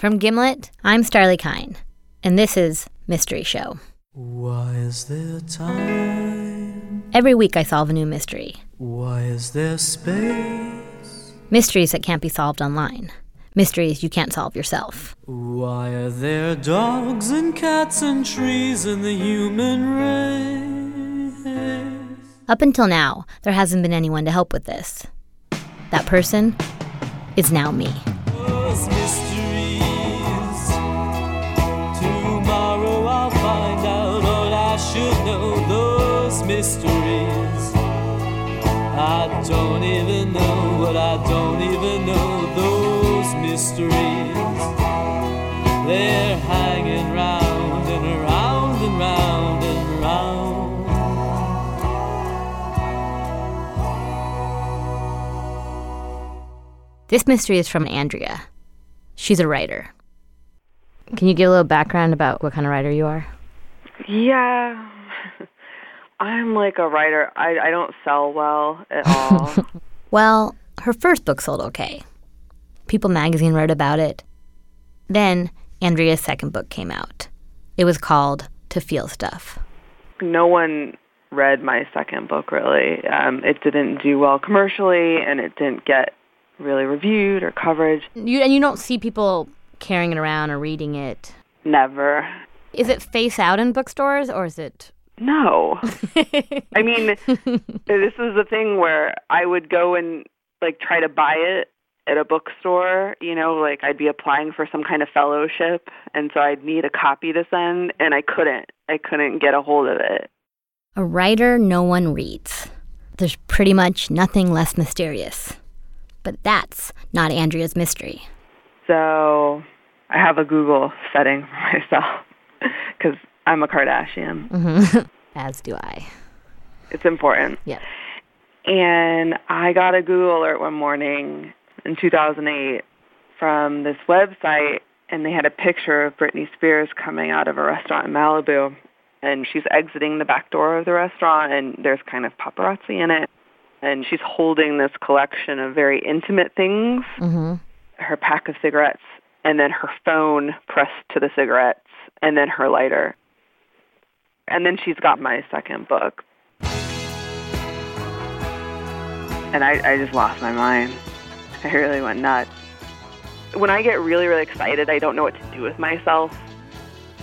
From Gimlet, I'm Starly Kine, and this is Mystery Show. Why is there time? Every week I solve a new mystery. Why is there space? Mysteries that can't be solved online. Mysteries you can't solve yourself. Why are there dogs and cats and trees in the human race? Up until now, there hasn't been anyone to help with this. That person is now me. Those mysteries. Tomorrow I'll find out all I should know. Those mysteries. I don't even know what I don't even know. Those mysteries. They're hanging round and around and round and round. This mystery is from Andrea. She's a writer. Can you give a little background about what kind of writer you are? Yeah. I'm like a writer. I don't sell well at all. Well, her first book sold okay. People magazine wrote about it. Then Andrea's second book came out. It was called To Feel Stuff. No one read my second book, really. It didn't do well commercially, and it didn't get really reviewed or coverage. You don't see people carrying it around or reading it? Never. Is it face out in bookstores, or is it? No. I mean, this is the thing where I would go and, like, try to buy it at a bookstore, you know, like I'd be applying for some kind of fellowship, and so I'd need a copy to send, and I couldn't get a hold of it. A writer no one reads. There's pretty much nothing less mysterious. But that's not Andrea's mystery. So I have a Google setting for myself because I'm a Kardashian. Mm-hmm. As do I. It's important. Yeah. And I got a Google alert one morning in 2008 from this website, and they had a picture of Britney Spears coming out of a restaurant in Malibu, and she's exiting the back door of the restaurant, and there's kind of paparazzi in it. And she's holding this collection of very intimate things, mm-hmm. her pack of cigarettes, and then her phone pressed to the cigarettes, and then her lighter. And then she's got my second book. And I just lost my mind. I really went nuts. When I get really, really excited, I don't know what to do with myself.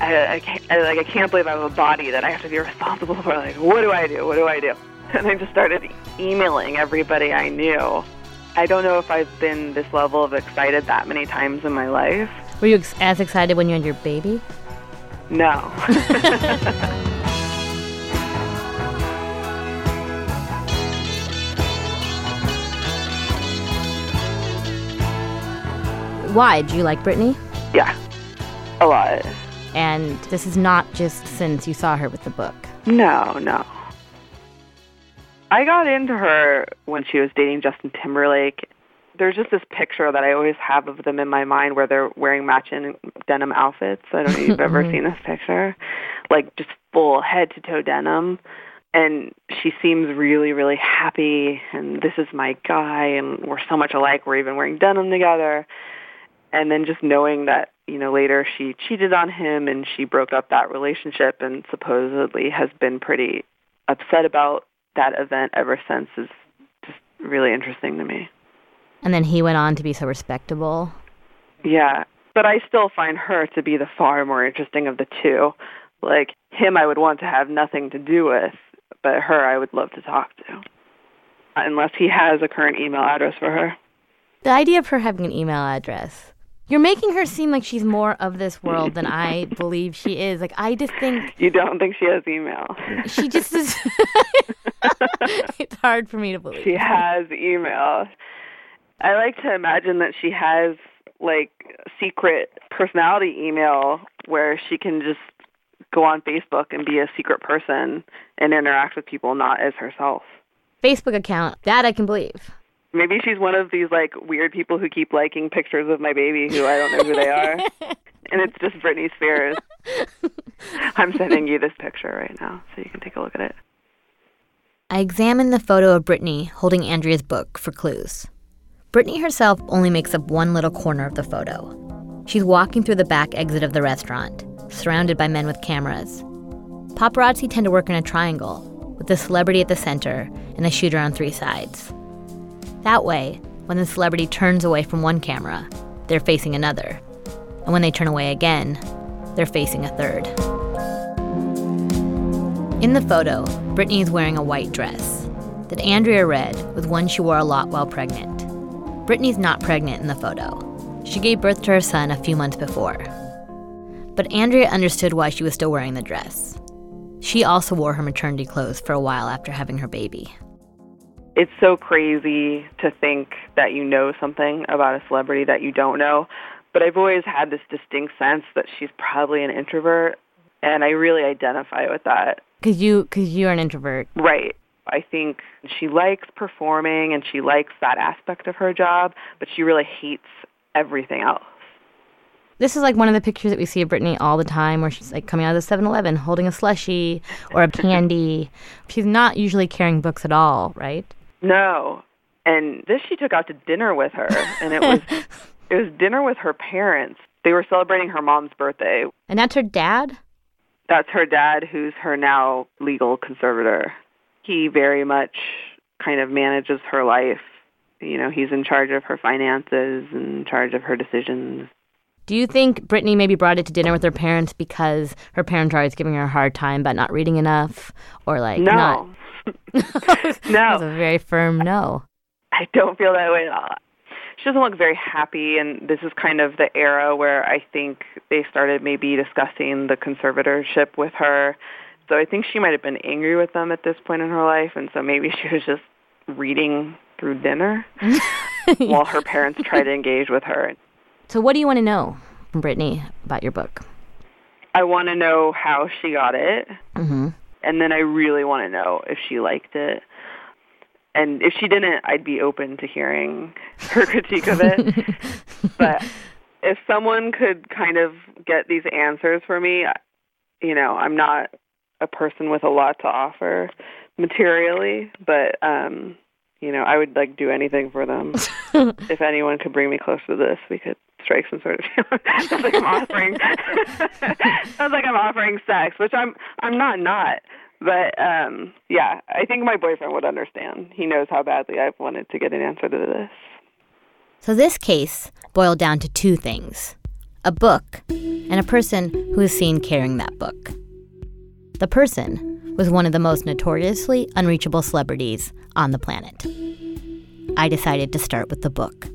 I can't believe I have a body that I have to be responsible for. Like, what do I do? What do I do? And I just started emailing everybody I knew. I don't know if I've been this level of excited that many times in my life. Were you as excited when you had your baby? No. Why? Do you like Britney? Yeah, a lot. And this is not just since you saw her with the book? No. I got into her when she was dating Justin Timberlake. There's just this picture that I always have of them in my mind where they're wearing matching denim outfits. I don't know if you've ever seen this picture. Like, just full head-to-toe denim. And she seems really, really happy, and this is my guy, and we're so much alike, we're even wearing denim together. And then just knowing that, you know, later she cheated on him, and she broke up that relationship, and supposedly has been pretty upset about that event ever since is just really interesting to me. And then he went on to be so respectable. Yeah, but I still find her to be the far more interesting of the two. Like, him I would want to have nothing to do with, but her I would love to talk to. Unless he has a current email address for her. The idea of her having an email address. You're making her seem like she's more of this world than I believe she is. Like, I just think... You don't think she has email? She just is... It's hard for me to believe. She has email. I like to imagine that she has, like, secret personality email where she can just go on Facebook and be a secret person and interact with people not as herself. Facebook account. That I can believe. Maybe she's one of these, like, weird people who keep liking pictures of my baby who I don't know who they are. And it's just Britney Spears. I'm sending you this picture right now so you can take a look at it. I examined the photo of Britney holding Andrea's book for clues. Britney herself only makes up one little corner of the photo. She's walking through the back exit of the restaurant, surrounded by men with cameras. Paparazzi tend to work in a triangle, with the celebrity at the center and a shooter on three sides. That way, when the celebrity turns away from one camera, they're facing another. And when they turn away again, they're facing a third. In the photo, Britney is wearing a white dress that Andrea read was one she wore a lot while pregnant. Britney's not pregnant in the photo. She gave birth to her son a few months before. But Andrea understood why she was still wearing the dress. She also wore her maternity clothes for a while after having her baby. It's so crazy to think that you know something about a celebrity that you don't know, but I've always had this distinct sense that she's probably an introvert, and I really identify with that. Because you're an introvert. Right. I think she likes performing, and she likes that aspect of her job, but she really hates everything else. This is like one of the pictures that we see of Britney all the time where she's like coming out of the 7-Eleven holding a slushie or a candy. She's not usually carrying books at all, right? No. And this she took out to dinner with her. And it was dinner with her parents. They were celebrating her mom's birthday. And that's her dad? That's her dad, who's her now legal conservator. He very much kind of manages her life. You know, he's in charge of her finances and in charge of her decisions. Do you think Britney maybe brought it to dinner with her parents because her parents are always giving her a hard time about not reading enough or like no. That was a very firm no. I don't feel that way at all. She doesn't look very happy, and this is kind of the era where I think they started maybe discussing the conservatorship with her. So I think she might have been angry with them at this point in her life, and so maybe she was just reading through dinner while her parents tried to engage with her. So what do you want to know from Britney about your book? I want to know how she got it. Mm-hmm. And then I really want to know if she liked it. And if she didn't, I'd be open to hearing her critique of it. But if someone could kind of get these answers for me, you know, I'm not a person with a lot to offer materially, but you know, I would like do anything for them. If anyone could bring me close to this, we could strike some sort of. Sounds like I'm offering. Sounds like I'm offering sex, which I'm not. But yeah, I think my boyfriend would understand. He knows how badly I've wanted to get an answer to this. So this case boiled down to two things: a book and a person who is seen carrying that book. The person was one of the most notoriously unreachable celebrities on the planet. I decided to start with the book.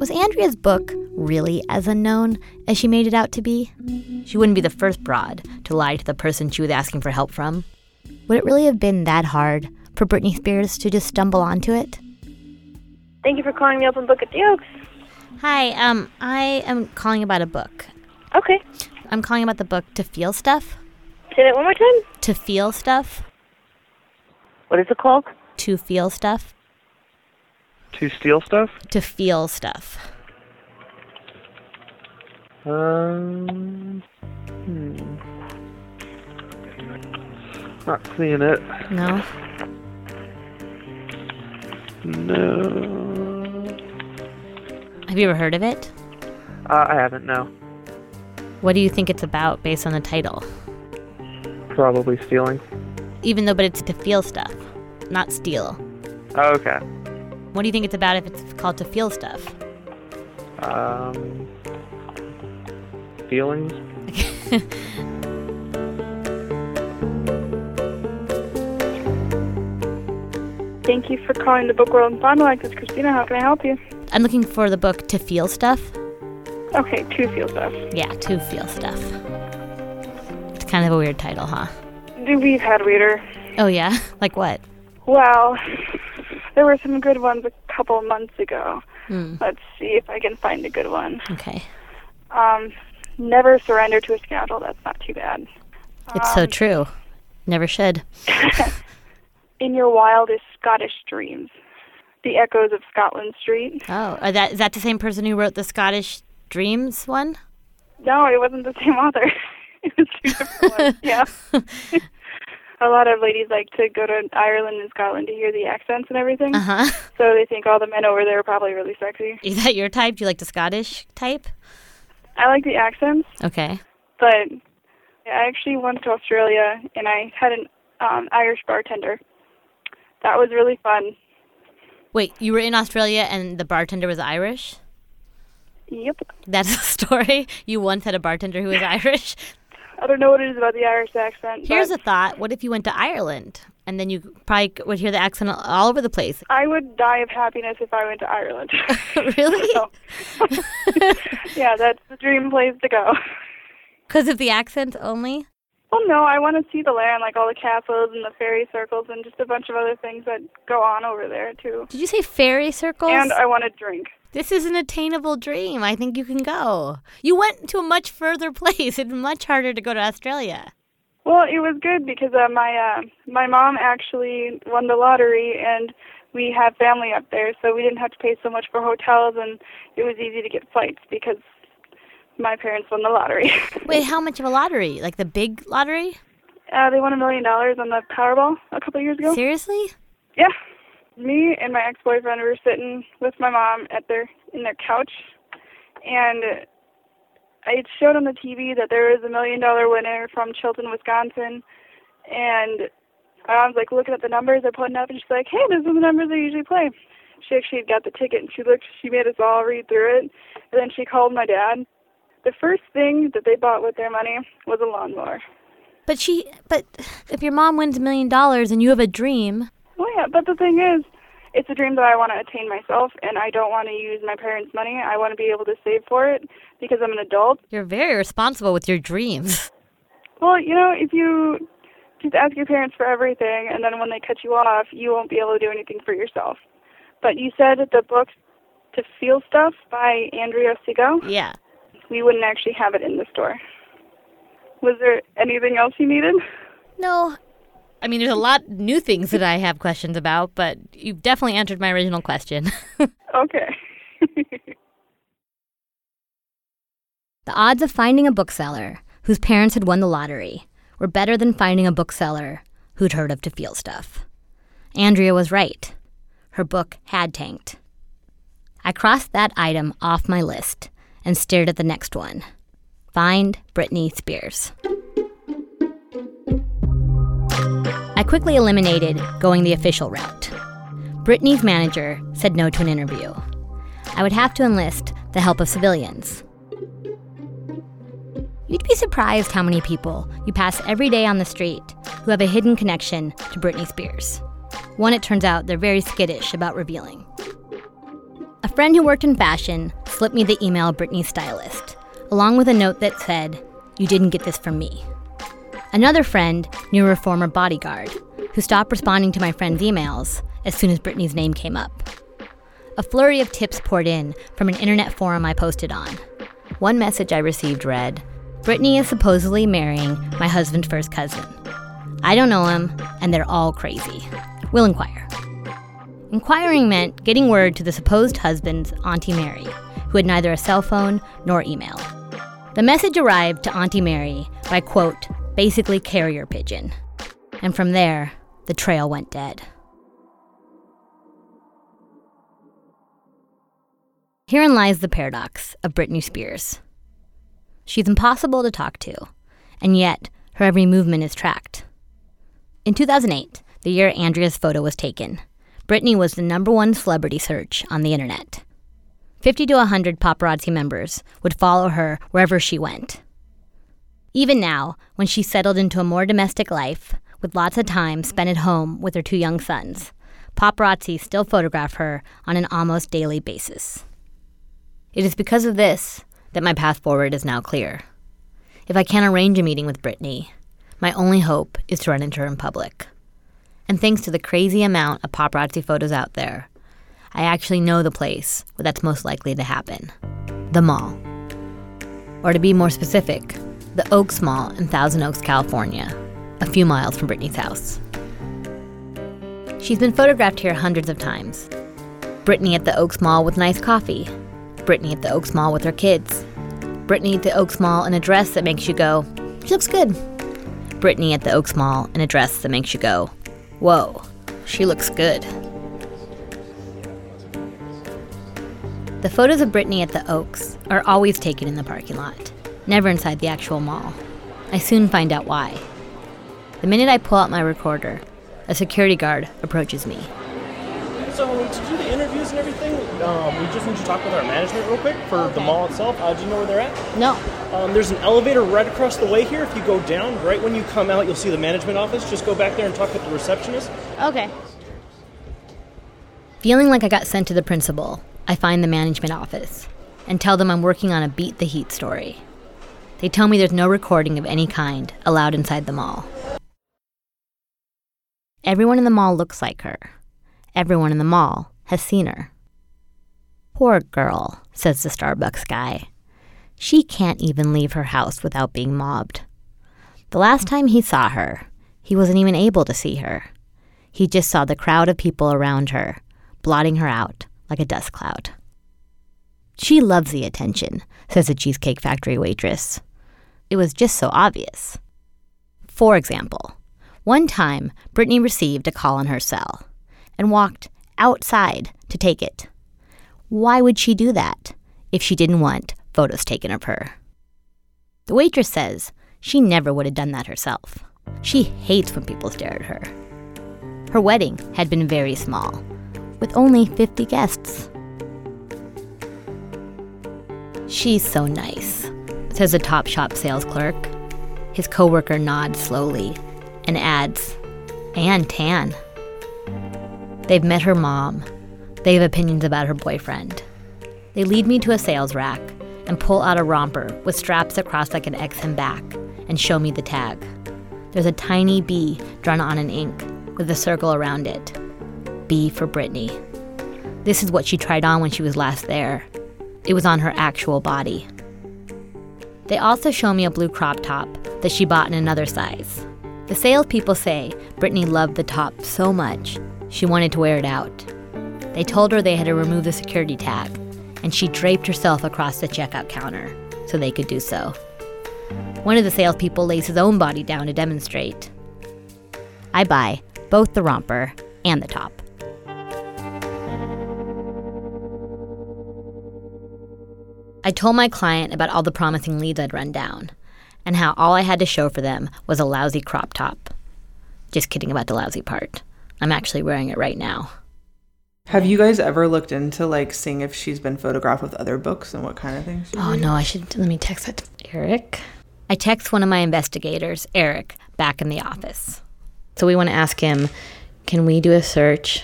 Was Andrea's book really as unknown as she made it out to be? She wouldn't be the first broad to lie to the person she was asking for help from. Would it really have been that hard for Britney Spears to just stumble onto it? Thank you for calling the Open Book at the Oaks. Hi, I am calling about a book. Okay. I'm calling about the book To Feel Stuff. Say that one more time. To Feel Stuff. What is it called? To Feel Stuff. To Steal Stuff? To Feel Stuff. Not seeing it. No? No. Have you ever heard of it? I haven't, no. What do you think it's about based on the title? Probably stealing. Even though, but it's to feel stuff, not steal. Oh, okay. What do you think it's about if it's called To Feel Stuff? Feelings. Thank you for calling the Book World in Fond du Lac. This is Christina. How can I help you? I'm looking for the book To Feel Stuff. Okay, To Feel Stuff. Yeah, To Feel Stuff. It's kind of a weird title, huh? We've had weirder. Oh, yeah? Like what? Well, there were some good ones a couple months ago. Let's see if I can find a good one. Okay. Never surrender to a scoundrel. That's not too bad. It's so true. Never should. In your wildest Scottish dreams. The Echoes of Scotland Street. Oh, is that the same person who wrote the Scottish Dreams one? No, it wasn't the same author. It was two different ones, yeah. a lot of ladies like to go to Ireland and Scotland to hear the accents and everything. Uh-huh. So they think all the men over there are probably really sexy. Is that your type? Do you like the Scottish type? I like the accents. Okay. But I actually went to Australia, and I had an Irish bartender. That was really fun. Wait, you were in Australia, and the bartender was Irish? Yep. That's a story? You once had a bartender who was Irish? I don't know what it is about the Irish accent. Here's a thought. What if you went to Ireland? And then you probably would hear the accent all over the place. I would die of happiness if I went to Ireland. Really? So. Yeah, that's the dream place to go. Because of the accent only? Well, no, I want to see the land, like all the castles and the fairy circles and just a bunch of other things that go on over there, too. Did you say fairy circles? And I want to drink. This is an attainable dream. I think you can go. You went to a much further place. It's much harder to go to Australia. Well, it was good because my mom actually won the lottery, and we have family up there, so we didn't have to pay so much for hotels, and it was easy to get flights because my parents won the lottery. Wait, how much of a lottery? Like the big lottery? They won $1 million on the Powerball a couple of years ago. Seriously? Yeah. Me and my ex-boyfriend were sitting with my mom at in their couch, and it showed on the TV that there was $1 million winner from Chilton, Wisconsin, and I was like looking at the numbers they're putting up, and she's like, "Hey, this is the numbers they usually play." She actually got the ticket, and she made us all read through it, and then she called my dad. The first thing that they bought with their money was a lawnmower. But if your mom wins $1 million and you have a dream. Well, yeah, but the thing is, it's a dream that I want to attain myself, and I don't want to use my parents' money. I want to be able to save for it because I'm an adult. You're very responsible with your dreams. Well, you know, if you just ask your parents for everything, and then when they cut you off, you won't be able to do anything for yourself. But you said that the book To Feel Stuff by Andrea. Yeah. We wouldn't actually have it in the store. Was there anything else you needed? No. I mean, there's a lot new things that I have questions about, but you've definitely answered my original question. Okay. The odds of finding a bookseller whose parents had won the lottery were better than finding a bookseller who'd heard of To Feel Stuff. Andrea was right. Her book had tanked. I crossed that item off my list and stared at the next one. Find Britney Spears. I quickly eliminated going the official route. Britney's manager said no to an interview. I would have to enlist the help of civilians. You'd be surprised how many people you pass every day on the street who have a hidden connection to Britney Spears. One, it turns out, they're very skittish about revealing. A friend who worked in fashion slipped me the email of Britney's stylist, along with a note that said, "You didn't get this from me." Another friend knew her former bodyguard, who stopped responding to my friend's emails as soon as Britney's name came up. A flurry of tips poured in from an internet forum I posted on. One message I received read, "Britney is supposedly marrying my husband's first cousin. I don't know him, and they're all crazy. We'll inquire." Inquiring meant getting word to the supposed husband's Auntie Mary, who had neither a cell phone nor email. The message arrived to Auntie Mary by, quote, "basically carrier pigeon." And from there, the trail went dead. Herein lies the paradox of Britney Spears. She's impossible to talk to, and yet her every movement is tracked. In 2008, the year Andrea's photo was taken, Britney was the #1 celebrity search on the internet. 50 to 100 paparazzi members would follow her wherever she went. Even now, when she settled into a more domestic life, with lots of time spent at home with her 2 young sons, paparazzi still photograph her on an almost daily basis. It is because of this that my path forward is now clear. If I can't arrange a meeting with Britney, my only hope is to run into her in public. And thanks to the crazy amount of paparazzi photos out there, I actually know the place where that's most likely to happen, the mall. Or to be more specific, the Oaks Mall in Thousand Oaks, California, a few miles from Britney's house. She's been photographed here hundreds of times. Britney at the Oaks Mall with nice coffee. Britney at the Oaks Mall with her kids. Britney at the Oaks Mall in a dress that makes you go, "She looks good." with Britney at the Oaks Mall in a dress that makes you go, whoa, she looks good. The photos of Britney at the Oaks are always taken in the parking lot, never inside the actual mall. I soon find out why. The minute I pull out my recorder, a security guard approaches me. So when we do the interviews and everything, we just need to talk with our management real quick for the mall itself. Do you know where they're at? No. There's an elevator right across the way here. If you go down, right when you come out, you'll see the management office. Just go back there and talk with the receptionist. Okay. Feeling like I got sent to the principal, I find the management office and tell them I'm working on a Beat the Heat story. They tell me there's no recording of any kind allowed inside the mall. Everyone in the mall looks like her. Everyone in the mall has seen her. Poor girl, says the Starbucks guy. She can't even leave her house without being mobbed. The last time he saw her, he wasn't even able to see her. He just saw the crowd of people around her, blotting her out like a dust cloud. She loves the attention, says a Cheesecake Factory waitress. It was just so obvious. For example, one time, Britney received a call on her cell and walked outside to take it. Why would she do that if she didn't want photos taken of her? The waitress says she never would have done that herself. She hates when people stare at her. Her wedding had been very small, with only 50 guests. She's so nice, says a Topshop sales clerk. His coworker nods slowly and adds, and tan. They've met her mom. They have opinions about her boyfriend. They lead me to a sales rack and pull out a romper with straps that cross like an X and back and show me the tag. There's a tiny bee drawn on in ink with a circle around it. B for Britney. This is what she tried on when she was last there. It was on her actual body. They also show me a blue crop top that she bought in another size. The salespeople say Britney loved the top so much she wanted to wear it out. They told her they had to remove the security tag, and she draped herself across the checkout counter so they could do so. One of the salespeople lays his own body down to demonstrate. I buy both the romper and the top. I told my client about all the promising leads I'd run down and how all I had to show for them was a lousy crop top. Just kidding about the lousy part. I'm actually wearing it right now. Have you guys ever looked into seeing if she's been photographed with other books and what kind of things? No, let me text that to Eric. I text one of my investigators, Eric, back in the office. So we want to ask him, can we do a search?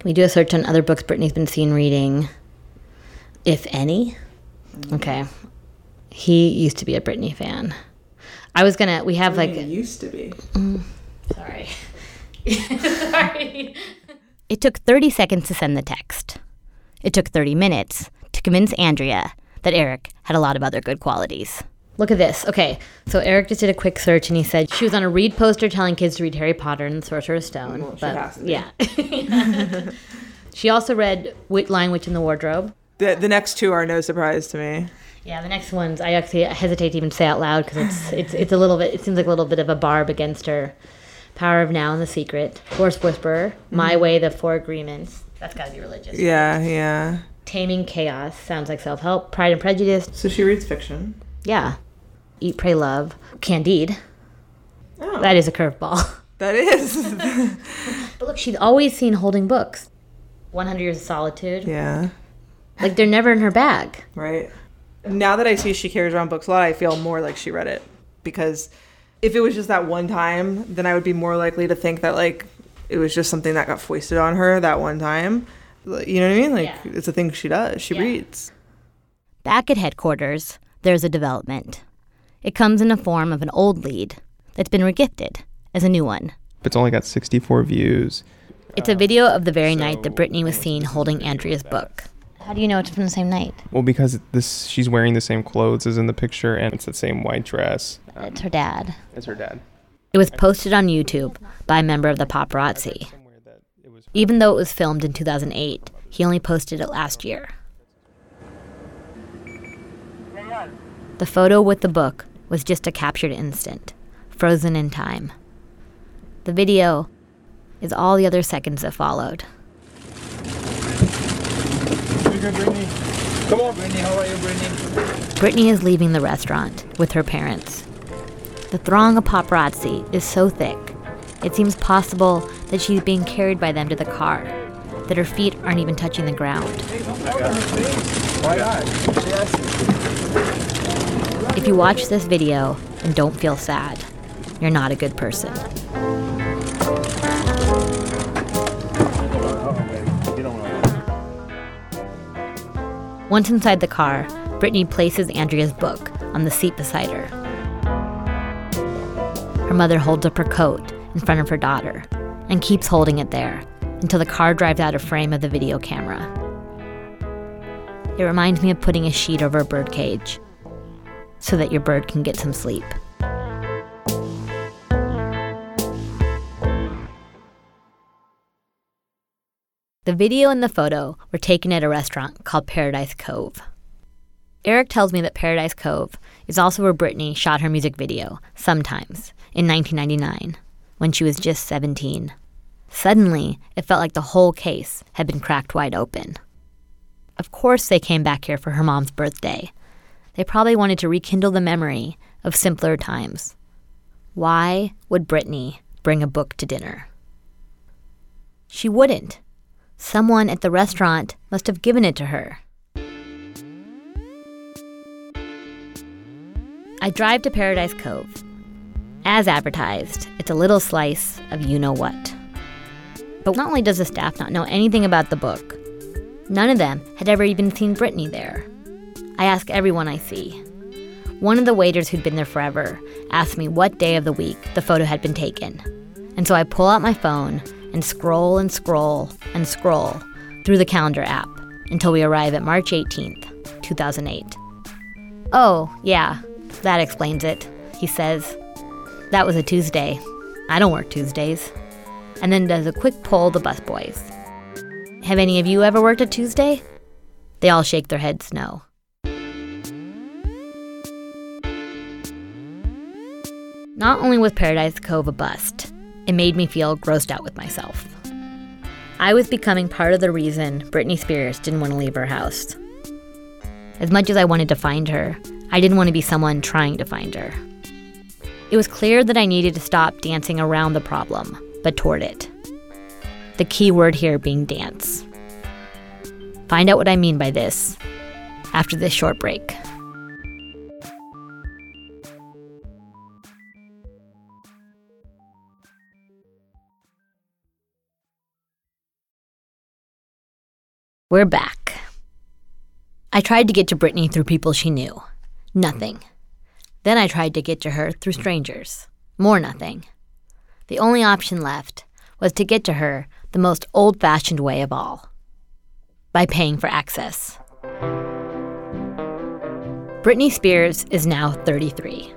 Can we do a search on other books Britney's been seen reading? If any? Okay. He used to be a Britney fan. Used to be. Sorry. Sorry. It took 30 seconds to send the text. It took 30 minutes to convince Andrea that Eric had a lot of other good qualities. Look at this. Okay, so Eric just did a quick search and he said she was on a read poster telling kids to read Harry Potter and the Sorcerer's Stone. Well, she has to be. Yeah. She also read Lion, Witch and the Wardrobe. The next two are no surprise to me. Yeah, the next ones I actually hesitate to even say out loud because it's a little bit. It seems like a little bit of a barb against her. Power of Now and The Secret, Horse Whisperer, My Way, The Four Agreements. That's gotta be religious. Yeah, yeah. Taming Chaos sounds like self-help. Pride and Prejudice. So she reads fiction. Yeah. Eat, Pray, Love. Candide. Oh. That is a curveball. That is. But look, she's always seen holding books. 100 Years of Solitude. Yeah. They're never in her bag. Right. Now that I see she carries around books a lot, I feel more like she read it. Because if it was just that one time, then I would be more likely to think that, it was just something that got foisted on her that one time. You know what I mean? It's a thing she does. She reads. Back at headquarters, there's a development. It comes in the form of an old lead that's been regifted as a new one. It's only got 64 views. It's a video of the very night that Britney was seen holding Andrea's book. How do you know it's from the same night? Well, because she's wearing the same clothes as in the picture, and it's the same white dress. It's her dad. It's her dad. It was posted on YouTube by a member of the paparazzi. Even though it was filmed in 2008, he only posted it last year. The photo with the book was just a captured instant, frozen in time. The video is all the other seconds that followed. Here, Britney. Come on, Britney. How are you, Britney? Britney is leaving the restaurant with her parents. The throng of paparazzi is so thick, it seems possible that she's being carried by them to the car, that her feet aren't even touching the ground. If you watch this video and don't feel sad, you're not a good person. Once inside the car, Britney places Andrea's book on the seat beside her. Her mother holds up her coat in front of her daughter and keeps holding it there until the car drives out of frame of the video camera. It reminds me of putting a sheet over a bird cage so that your bird can get some sleep. The video and the photo were taken at a restaurant called Paradise Cove. Eric tells me that Paradise Cove is also where Britney shot her music video, Sometimes, in 1999, when she was just 17. Suddenly, it felt like the whole case had been cracked wide open. Of course they came back here for her mom's birthday. They probably wanted to rekindle the memory of simpler times. Why would Britney bring a book to dinner? She wouldn't. Someone at the restaurant must have given it to her. I drive to Paradise Cove. As advertised, it's a little slice of you-know-what. But not only does the staff not know anything about the book, none of them had ever even seen Britney there. I ask everyone I see. One of the waiters who'd been there forever asked me what day of the week the photo had been taken. And so I pull out my phone and scroll and scroll and scroll through the calendar app until we arrive at March 18th, 2008. Oh, yeah, that explains it, he says. That was a Tuesday. I don't work Tuesdays. And then does a quick poll of the busboys. Have any of you ever worked a Tuesday? They all shake their heads no. Not only was Paradise Cove a bust, it made me feel grossed out with myself. I was becoming part of the reason Britney Spears didn't want to leave her house. As much as I wanted to find her, I didn't want to be someone trying to find her. It was clear that I needed to stop dancing around the problem, but toward it. The key word here being dance. Find out what I mean by this after this short break. We're back. I tried to get to Britney through people she knew. Nothing. Then I tried to get to her through strangers. More nothing. The only option left was to get to her the most old-fashioned way of all. By paying for access. Britney Spears is now 33.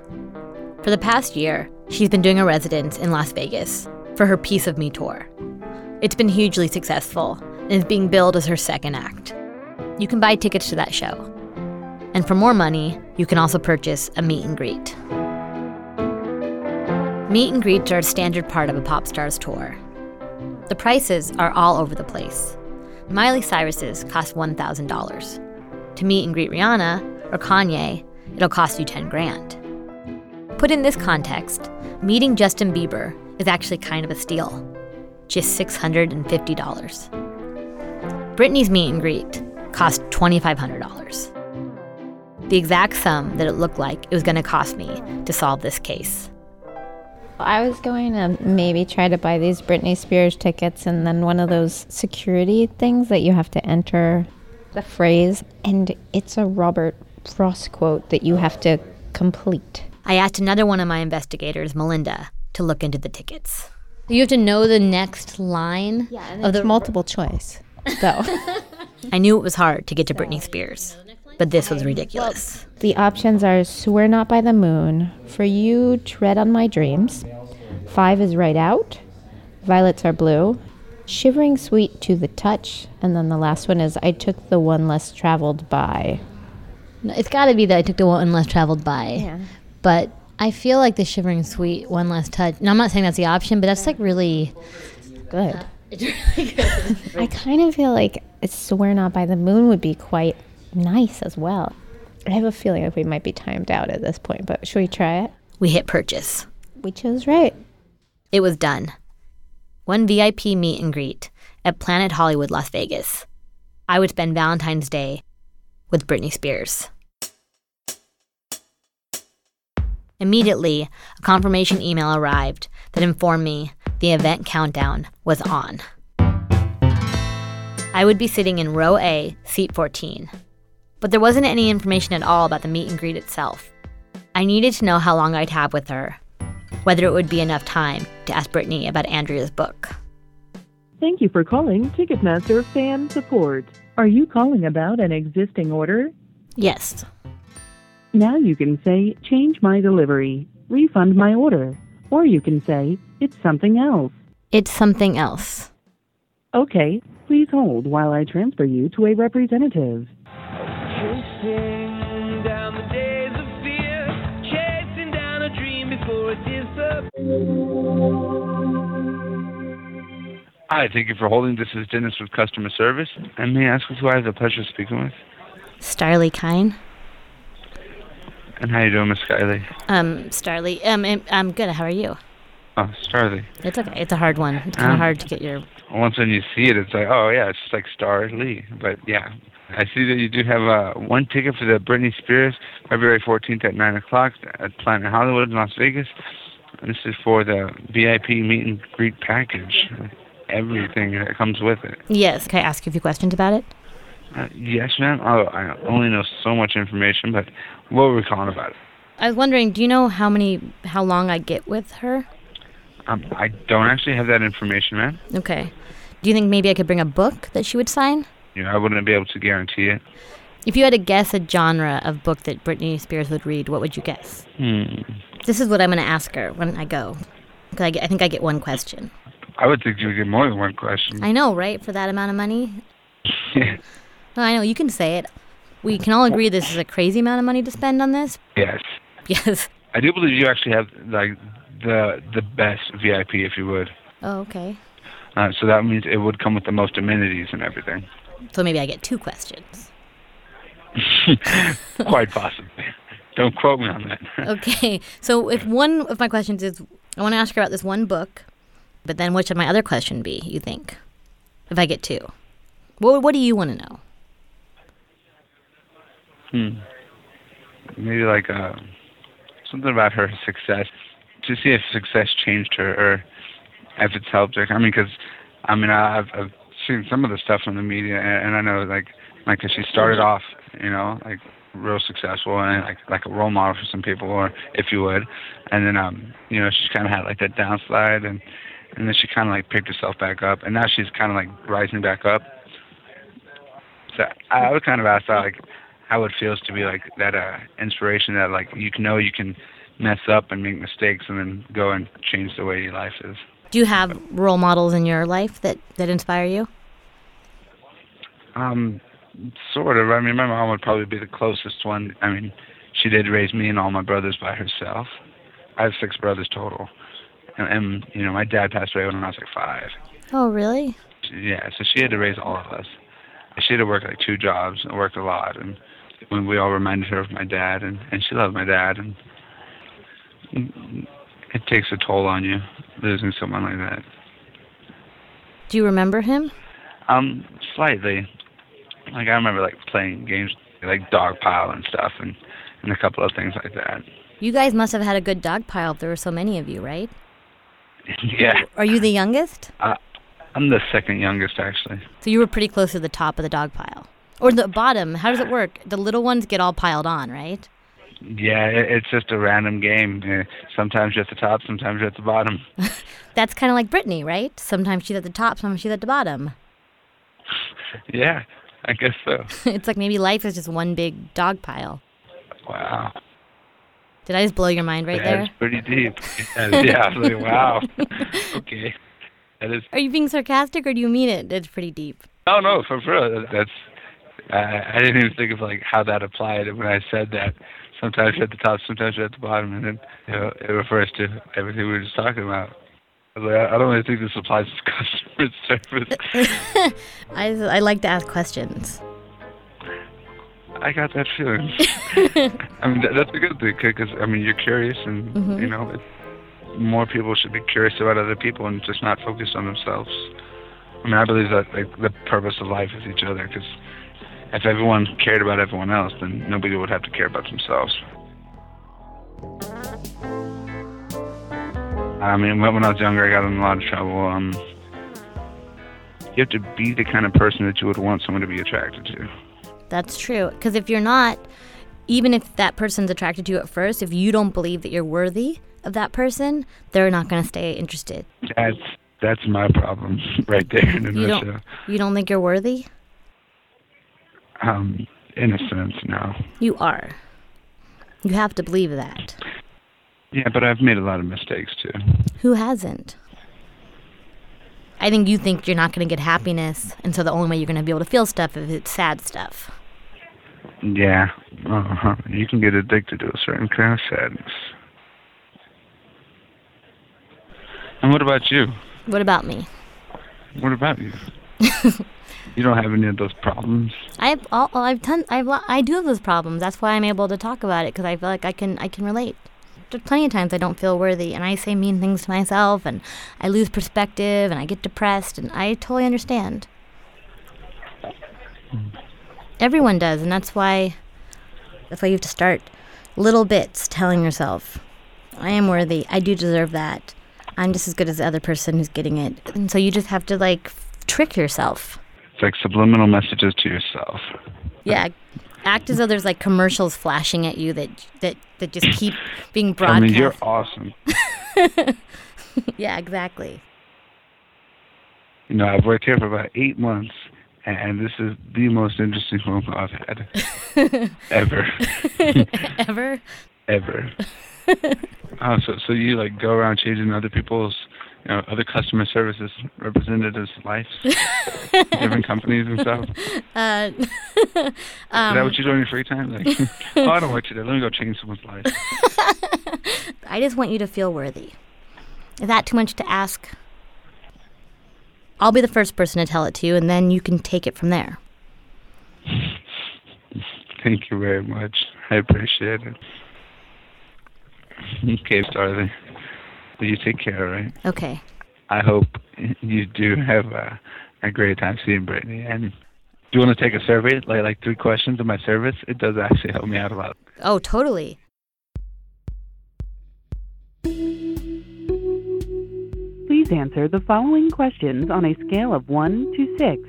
For the past year, she's been doing a residence in Las Vegas for her Piece of Me tour. It's been hugely successful and is being billed as her second act. You can buy tickets to that show. And for more money, you can also purchase a meet and greet. Meet and greets are a standard part of a pop star's tour. The prices are all over the place. Miley Cyrus's cost $1,000. To meet and greet Rihanna or Kanye, it'll cost you $10,000. Put in this context, meeting Justin Bieber is actually kind of a steal. Just $650. Britney's meet and greet cost $2,500. The exact sum that it looked like it was going to cost me to solve this case. I was going to maybe try to buy these Britney Spears tickets and then one of those security things that you have to enter the phrase. And it's a Robert Frost quote that you have to complete. I asked another one of my investigators, Melinda, to look into the tickets. You have to know the next line? Yeah, and it's multiple choice. So I knew it was hard to get to Britney Spears, but this was ridiculous. The options are Swear Not by the Moon, For You, Tread on My Dreams, Five is Right Out, Violets Are Blue, Shivering Sweet to the Touch, and then the last one is I Took the One Less Traveled By. No, it's got to be that I Took the One Less Traveled By, yeah. But I feel like the Shivering Sweet One Last Touch. Now, I'm not saying that's the option, but that's like really good. It's really good. I kind of feel like Swear Not by the Moon would be quite nice as well. I have a feeling like we might be timed out at this point, but should we try it? We hit purchase. We chose right. It was done. One VIP meet and greet at Planet Hollywood, Las Vegas. I would spend Valentine's Day with Britney Spears. Immediately, a confirmation email arrived that informed me the event countdown was on. I would be sitting in row A, seat 14. But there wasn't any information at all about the meet and greet itself. I needed to know how long I'd have with her, whether it would be enough time to ask Britney about Andrea's book. Thank you for calling Ticketmaster Fan Support. Are you calling about an existing order? Yes. Now you can say, change my delivery, refund my order. Or you can say, it's something else. It's something else. Okay, please hold while I transfer you to a representative. Chasing down the days of fear, chasing down a dream before it disappears. Hi, thank you for holding. This is Dennis with customer service. And may I ask who I have the pleasure of speaking with? Starly Kine. And how you doing, Miss Starly? Starly, I'm good. How are you? Oh, Starly. It's okay. It's a hard one. It's kind of hard to get your... Once when you see it, it's like, oh, yeah, it's just like Starly. But, yeah, I see that you do have one ticket for the Britney Spears, February 14th at 9 o'clock at Planet Hollywood in Las Vegas. And this is for the VIP meet and greet package, everything that comes with it. Yes. Can I ask you a few questions about it? Yes, ma'am. I only know so much information, but what were we calling about? I was wondering, do you know how long I get with her? I don't actually have that information, ma'am. Okay. Do you think maybe I could bring a book that she would sign? Yeah, I wouldn't be able to guarantee it. If you had to guess a genre of book that Britney Spears would read, what would you guess? This is what I'm going to ask her when I go. Because I think I get one question. I would think you would get more than one question. I know, right? For that amount of money? Yeah. Well, I know, you can say it. We can all agree this is a crazy amount of money to spend on this. Yes. Yes. I do believe you actually have, like, the best VIP, if you would. Oh, okay. So that means it would come with the most amenities and everything. So maybe I get two questions. Quite possibly. Don't quote me on that. Okay. So if one of my questions is, I want to ask her about this one book, but then what should my other question be, you think, if I get two? What do you want to know? Maybe like something about her success, to see if success changed her or if it's helped her. I mean, because I've seen some of the stuff in the media, and I know like cause she started off, you know, like real successful and like a role model for some people, or if you would, and then you know, she kind of had like that downslide, and then she kind of like picked herself back up, and now she's kind of like rising back up. So I would kind of ask that, like, how it feels to be like that inspiration that like you know you can mess up and make mistakes and then go and change the way your life is. Do you have role models in your life that inspire you? Sort of. I mean, my mom would probably be the closest one. I mean, she did raise me and all my brothers by herself. I have 6 brothers total. And you know, my dad passed away when I was like 5. Oh, really? Yeah, so she had to raise all of us. She had to work like 2 jobs and worked a lot, and when we all reminded her of my dad, and she loved my dad, and it takes a toll on you, losing someone like that. Do you remember him? Slightly. Like, I remember, like, playing games, like, dog pile and stuff, and a couple of things like that. You guys must have had a good dog pile if there were so many of you, right? Yeah. Are you the youngest? I'm the second youngest, actually. So you were pretty close to the top of the dog pile. Or the bottom. How does it work? The little ones get all piled on, right? Yeah, it's just a random game. Sometimes you're at the top, sometimes you're at the bottom. That's kind of like Britney, right? Sometimes she's at the top, sometimes she's at the bottom. Yeah, I guess so. It's like maybe life is just one big dog pile. Wow. Did I just blow your mind right there? That's pretty deep. Yeah, I was like, wow. Okay. Are you being sarcastic or do you mean it? It's pretty deep. No, for real. That's I didn't even think of like how that applied when I said that. Sometimes you're at the top, sometimes you're at the bottom, and then, you know, it refers to everything we were just talking about. I don't really think this applies to customer service. I like to ask questions. I got that feeling. I mean, that's a good thing, because, I mean, you're curious, and, you know, more people should be curious about other people and just not focus on themselves. I mean, I believe that, like, the purpose of life is each other, because if everyone cared about everyone else, then nobody would have to care about themselves. I mean, when I was younger, I got in a lot of trouble. You have to be the kind of person that you would want someone to be attracted to. That's true. Because if you're not, even if that person's attracted to you at first, if you don't believe that you're worthy of that person, they're not going to stay interested. That's my problem right there. You don't think you're worthy? In a sense, no. You are. You have to believe that. Yeah, but I've made a lot of mistakes, too. Who hasn't? I think you think you're not going to get happiness, and so the only way you're going to be able to feel stuff is it's sad stuff. Yeah. Uh-huh. You can get addicted to a certain kind of sadness. And what about you? What about me? What about you? You don't have any of those problems. I do have those problems. That's why I'm able to talk about it, because I feel like I can relate. There's plenty of times I don't feel worthy, and I say mean things to myself, and I lose perspective, and I get depressed, and I totally understand. Everyone does, and that's why you have to start little bits, telling yourself, I am worthy. I do deserve that. I'm just as good as the other person who's getting it. And so you just have to, like, trick yourself. It's like subliminal messages to yourself. Yeah. Act as though there's, like, commercials flashing at you that just keep being broadcast. I mean, you're awesome. Yeah, exactly. You know, I've worked here for about 8 months, and this is the most interesting phone call I've had. Ever. Ever? Ever. Oh, so you, like, go around changing other people's, you know, other customer services representatives' lives, different companies and stuff. Is that what you do in your free time? Like, oh, I don't work today. Let me go change someone's life. I just want you to feel worthy. Is that too much to ask? I'll be the first person to tell it to you, and then you can take it from there. Thank you very much. I appreciate it. Okay, Starly. You take care, right? Okay. I hope you do have a great time seeing Britney. And do you want to take a survey, like 3 questions of my service? It does actually help me out a lot. Oh, totally. Please answer the following questions on a scale of 1 to 6.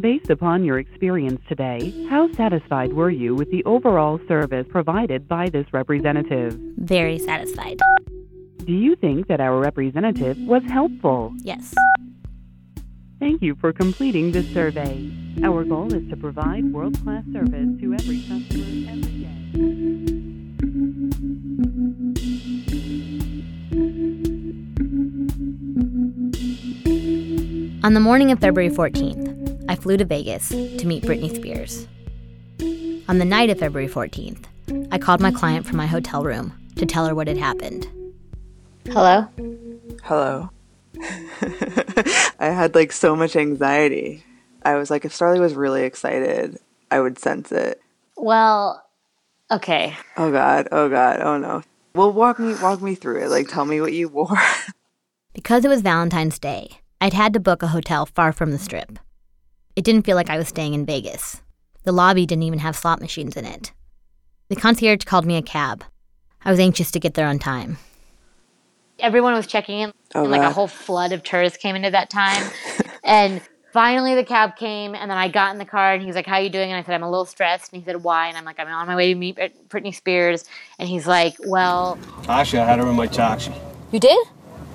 Based upon your experience today, how satisfied were you with the overall service provided by this representative? Very satisfied. Do you think that our representative was helpful? Yes. Thank you for completing this survey. Our goal is to provide world-class service to every customer every day. On the morning of February 14th, I flew to Vegas to meet Britney Spears. On the night of February 14th, I called my client from my hotel room to tell her what had happened. Hello? Hello. I had, like, so much anxiety. I was like, if Starly was really excited, I would sense it. Well, okay. Oh, God. Oh, no. Well, walk me through it. Like, tell me what you wore. Because it was Valentine's Day, I'd had to book a hotel far from the Strip. It didn't feel like I was staying in Vegas. The lobby didn't even have slot machines in it. The concierge called me a cab. I was anxious to get there on time. Everyone was checking in, and like a whole flood of tourists came in at that time. And finally the cab came, and then I got in the car, and he was like, how are you doing? And I said, I'm a little stressed. And he said, why? And I'm like, I'm on my way to meet Britney Spears. And he's like, well... Actually, I had her in my taxi. You did?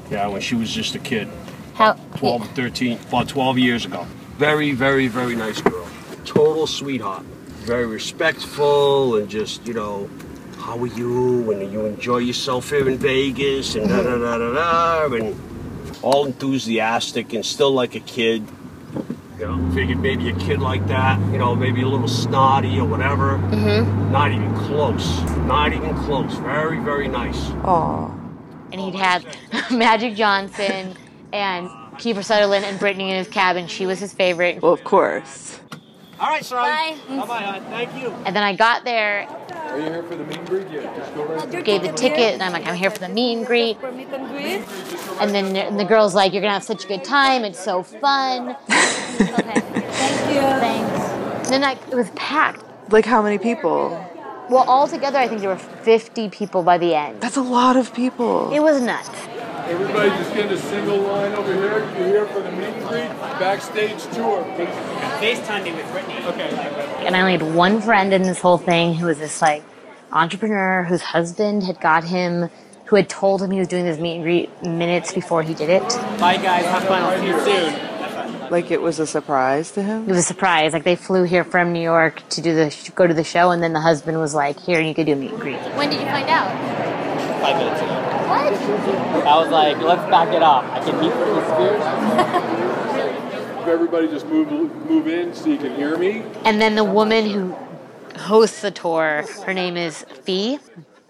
Yeah, when she was just a kid. How? 12 or 13, about 12 years ago. Very, very, very nice girl. Total sweetheart. Very respectful and just, you know... How are you? And you enjoy yourself here in Vegas? And da da da da da. And all enthusiastic and still like a kid. You know, figured maybe a kid like that, you know, maybe a little snotty or whatever. Mm-hmm. Not even close. Not even close. Very, very nice. Oh. And he'd have Magic Johnson and Kiefer Sutherland and Britney in his cabin. She was his favorite. Well, of course. All right, sorry. Bye. Bye-bye, hon. Thank you. And then I got there. Are you here for the meet and greet? Yeah, just go right there. Gave the ticket, and I'm like, I'm here for the meet and greet. And then the girl's like, you're going to have such a good time. It's so fun. Okay. Thank you. Thanks. And then it was packed. Like how many people? Well, all together, I think there were 50 people by the end. That's a lot of people. It was nuts. Everybody just get a single line over here. If you're here for the meet and greet, backstage tour. FaceTime me with Britney. Okay. And I only had one friend in this whole thing who was this, like, entrepreneur whose husband had got him, who had told him he was doing this meet and greet minutes before he did it. Bye, guys. Have fun. I'll see you soon. Like, it was a surprise to him? It was a surprise. Like, they flew here from New York to go to the show, and then the husband was like, here, you could do meet and greet. When did you find out? 5 minutes ago. What? I was like, let's back it up. I can meet Britney Spears. Everybody just move in so you can hear me. And then the woman who hosts the tour, her name is Fee,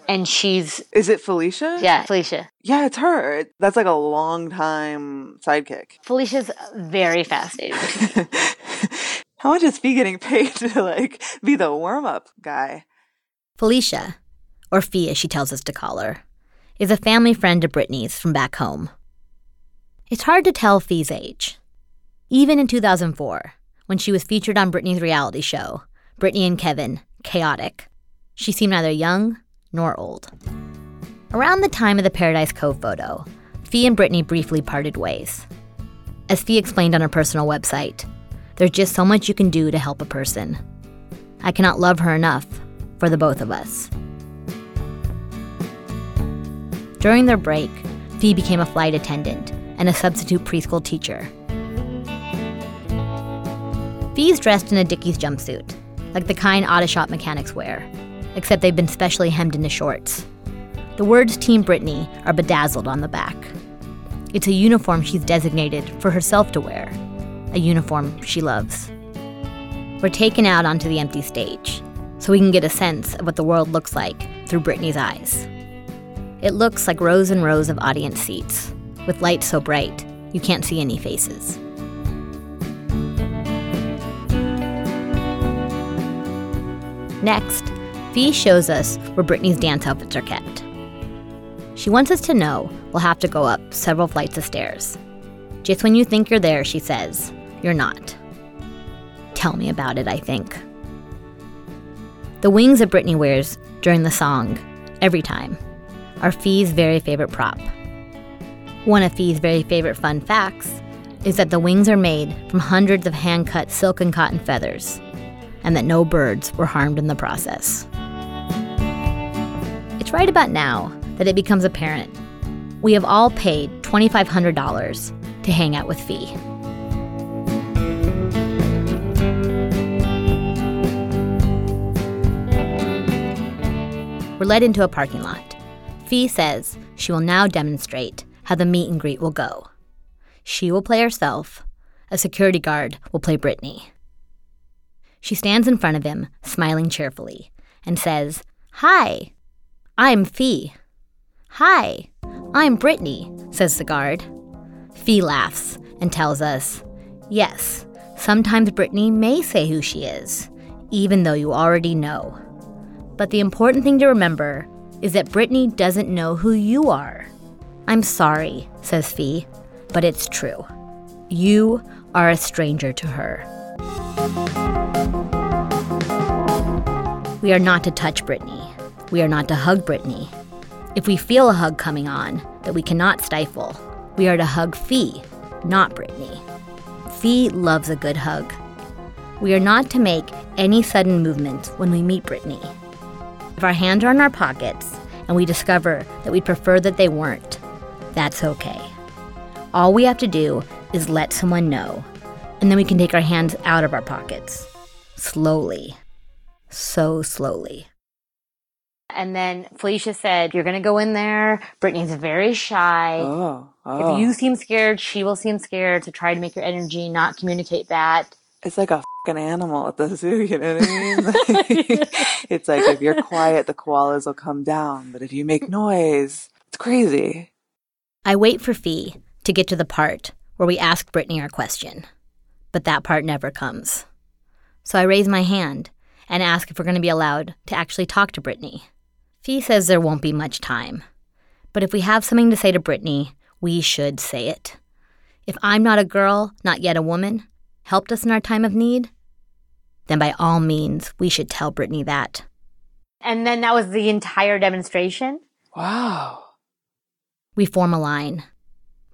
and she's... Is it Felicia? Yeah, Felicia. Yeah, it's her. That's like a long-time sidekick. Felicia's very fascinating. How much is Fee getting paid to, like, be the warm-up guy? Felicia, or Fee as she tells us to call her, is a family friend of Britney's from back home. It's hard to tell Fee's age. Even in 2004, when she was featured on Britney's reality show, Britney and Kevin, Chaotic, she seemed neither young nor old. Around the time of the Paradise Cove photo, Fee and Britney briefly parted ways. As Fee explained on her personal website, there's just so much you can do to help a person. I cannot love her enough for the both of us. During their break, Fee became a flight attendant and a substitute preschool teacher. Fee's dressed in a Dickies jumpsuit, like the kind auto shop mechanics wear, except they've been specially hemmed into shorts. The words Team Britney are bedazzled on the back. It's a uniform she's designated for herself to wear, a uniform she loves. We're taken out onto the empty stage, so we can get a sense of what the world looks like through Britney's eyes. It looks like rows and rows of audience seats, with lights so bright you can't see any faces. Next, Fee shows us where Britney's dance outfits are kept. She wants us to know we'll have to go up several flights of stairs. Just when you think you're there, she says, you're not. Tell me about it, I think. The wings that Britney wears during the song, every time, are Fee's very favorite prop. One of Fee's very favorite fun facts is that the wings are made from hundreds of hand-cut silk and cotton feathers, and that no birds were harmed in the process. It's right about now that it becomes apparent we have all paid $2,500 to hang out with Fee. We're led into a parking lot. Fee says she will now demonstrate how the meet and greet will go. She will play herself. A security guard will play Britney. She stands in front of him, smiling cheerfully, and says, Hi, I'm Fee. Hi, I'm Britney, says the guard. Fee laughs and tells us, Yes, sometimes Britney may say who she is, even though you already know. But the important thing to remember is that Britney doesn't know who you are. I'm sorry, says Fee, but it's true. You are a stranger to her. We are not to touch Britney. We are not to hug Britney. If we feel a hug coming on that we cannot stifle, we are to hug Fee, not Britney. Fee loves a good hug. We are not to make any sudden movements when we meet Britney. If our hands are in our pockets and we discover that we'd prefer that they weren't, that's okay. All we have to do is let someone know, and then we can take our hands out of our pockets. Slowly. So slowly. And then Felicia said, you're going to go in there. Brittany's very shy. Oh. If you seem scared, she will seem scared. So try to make your energy, not communicate that. It's like a fucking animal at the zoo, you know what I mean? Like, it's like, if you're quiet, the koalas will come down. But if you make noise, it's crazy. I wait for Fee to get to the part where we ask Brittany our question. But that part never comes. So I raise my hand and ask if we're going to be allowed to actually talk to Brittany. Fee says there won't be much time. But if we have something to say to Brittany, we should say it. If I'm not a girl, not yet a woman, helped us in our time of need, then by all means, we should tell Brittany that. And then that was the entire demonstration? Wow. We form a line.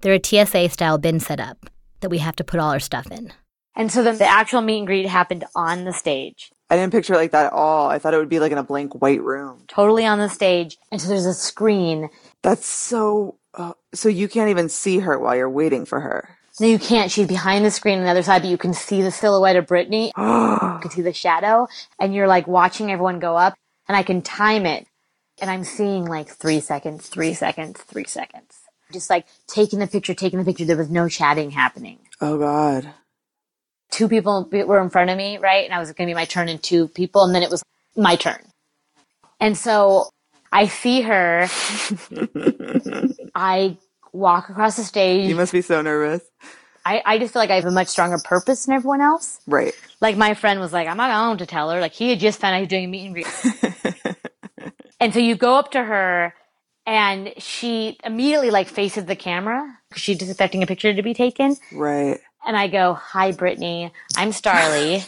There are TSA-style bins set up that we have to put all our stuff in. And so then the actual meet and greet happened on the stage. I didn't picture it like that at all. I thought it would be like in a blank white room. Totally on the stage. And so there's a screen. That's so... so you can't even see her while you're waiting for her. No, you can't. She's behind the screen on the other side, but you can see the silhouette of Brittany. You can see the shadow. And you're like watching everyone go up. And I can time it. And I'm seeing like 3 seconds, 3 seconds, 3 seconds. Just like taking the picture, taking the picture. There was no chatting happening. Oh, God. 2 people were in front of me, right? And I was going to be my turn in 2 people, and then it was my turn. And so I see her. I walk across the stage. You must be so nervous. I just feel like I have a much stronger purpose than everyone else. Right. Like my friend was like, I'm not going to tell her. Like he had just found out he was doing a meet and greet. And so you go up to her, and she immediately like faces the camera because she's just expecting a picture to be taken. Right. And I go, hi, Brittany, I'm Starly.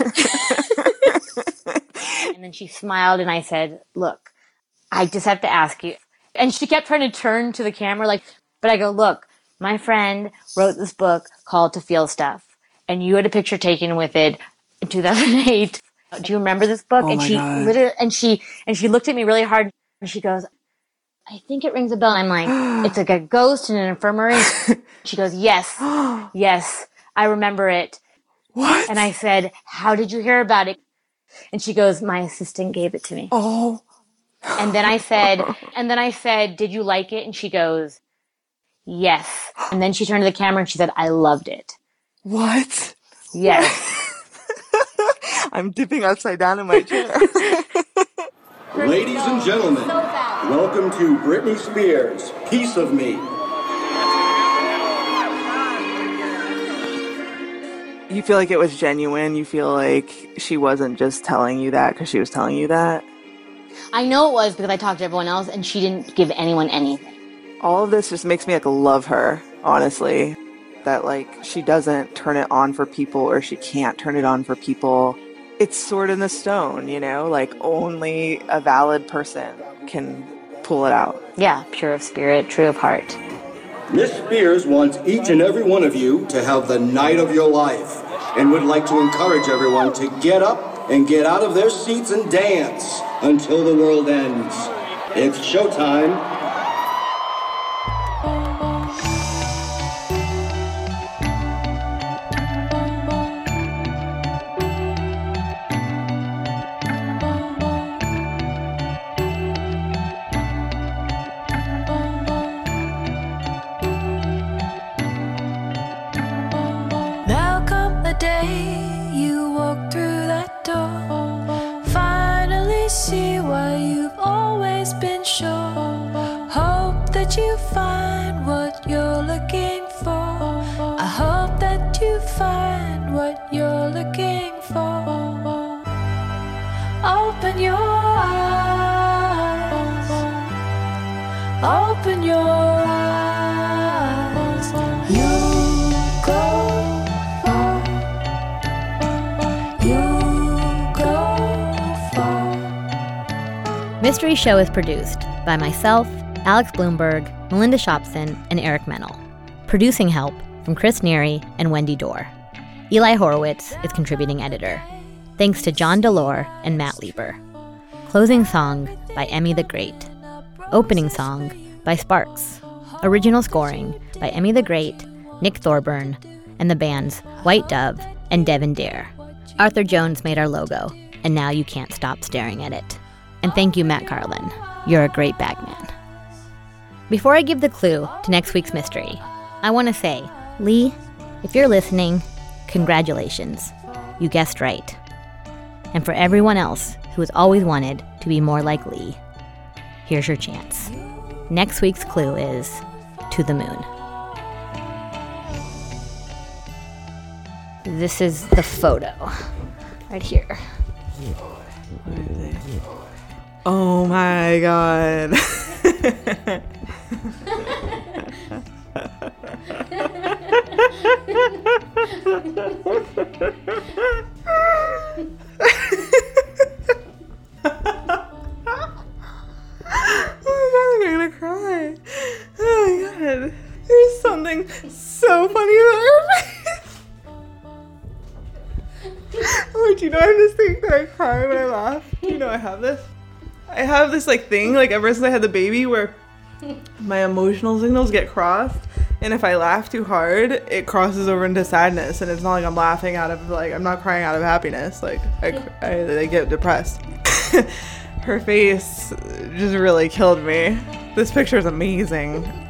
And then she smiled and I said, look, I just have to ask you. And she kept trying to turn to the camera like, but I go, look, my friend wrote this book called To Feel Stuff. And you had a picture taken with it in 2008. Do you remember this book? Oh, and she literally, and she looked at me really hard and she goes, I think it rings a bell. I'm like, it's like a ghost in an infirmary. She goes, yes, yes. I remember it. What? And I said, how did you hear about it? And she goes, my assistant gave it to me. Oh. And then I said, did you like it? And she goes, yes. And then she turned to the camera and she said, I loved it. What? Yes. What? I'm dipping upside down in my chair. Ladies and gentlemen, so welcome to Britney Spears, Piece of Me. You feel like it was genuine? You feel like she wasn't just telling you that because she was telling you that? I know it was because I talked to everyone else and she didn't give anyone anything. All of this just makes me like love her, honestly. That like she doesn't turn it on for people or she can't turn it on for people. It's sword in the stone, you know? Like only a valid person can pull it out. Yeah, pure of spirit, true of heart. Miss Spears wants each and every one of you to have the night of your life and would like to encourage everyone to get up and get out of their seats and dance until the world ends. It's showtime. Mystery Show is produced by myself, Alex Bloomberg, Melinda Shopson, and Eric Mennel. Producing help from Chris Neary and Wendy Dorr. Eli Horowitz is contributing editor. Thanks to John Delore and Matt Lieber. Closing song by Emmy the Great. Opening song by Sparks. Original scoring by Emmy the Great, Nick Thorburn, and the bands White Dove and Devin Dare. Arthur Jones made our logo, and now you can't stop staring at it. And thank you, Matt Carlin. You're a great bagman. Before I give the clue to next week's mystery, I want to say, Lee, if you're listening, congratulations. You guessed right. And for everyone else who has always wanted to be more like Lee, here's your chance. Next week's clue is to the moon. This is the photo right here. Oh my God. Oh my God, I'm gonna cry. Oh my God. There's something so funny about her face. Oh, do you know I have this thing that I cry when I laugh? Do you know I have this? I have this like thing, like ever since I had the baby, where my emotional signals get crossed, and if I laugh too hard, it crosses over into sadness, and it's not like I'm laughing out of, like, I'm not crying out of happiness, like I get depressed. Her face just really killed me. This picture is amazing.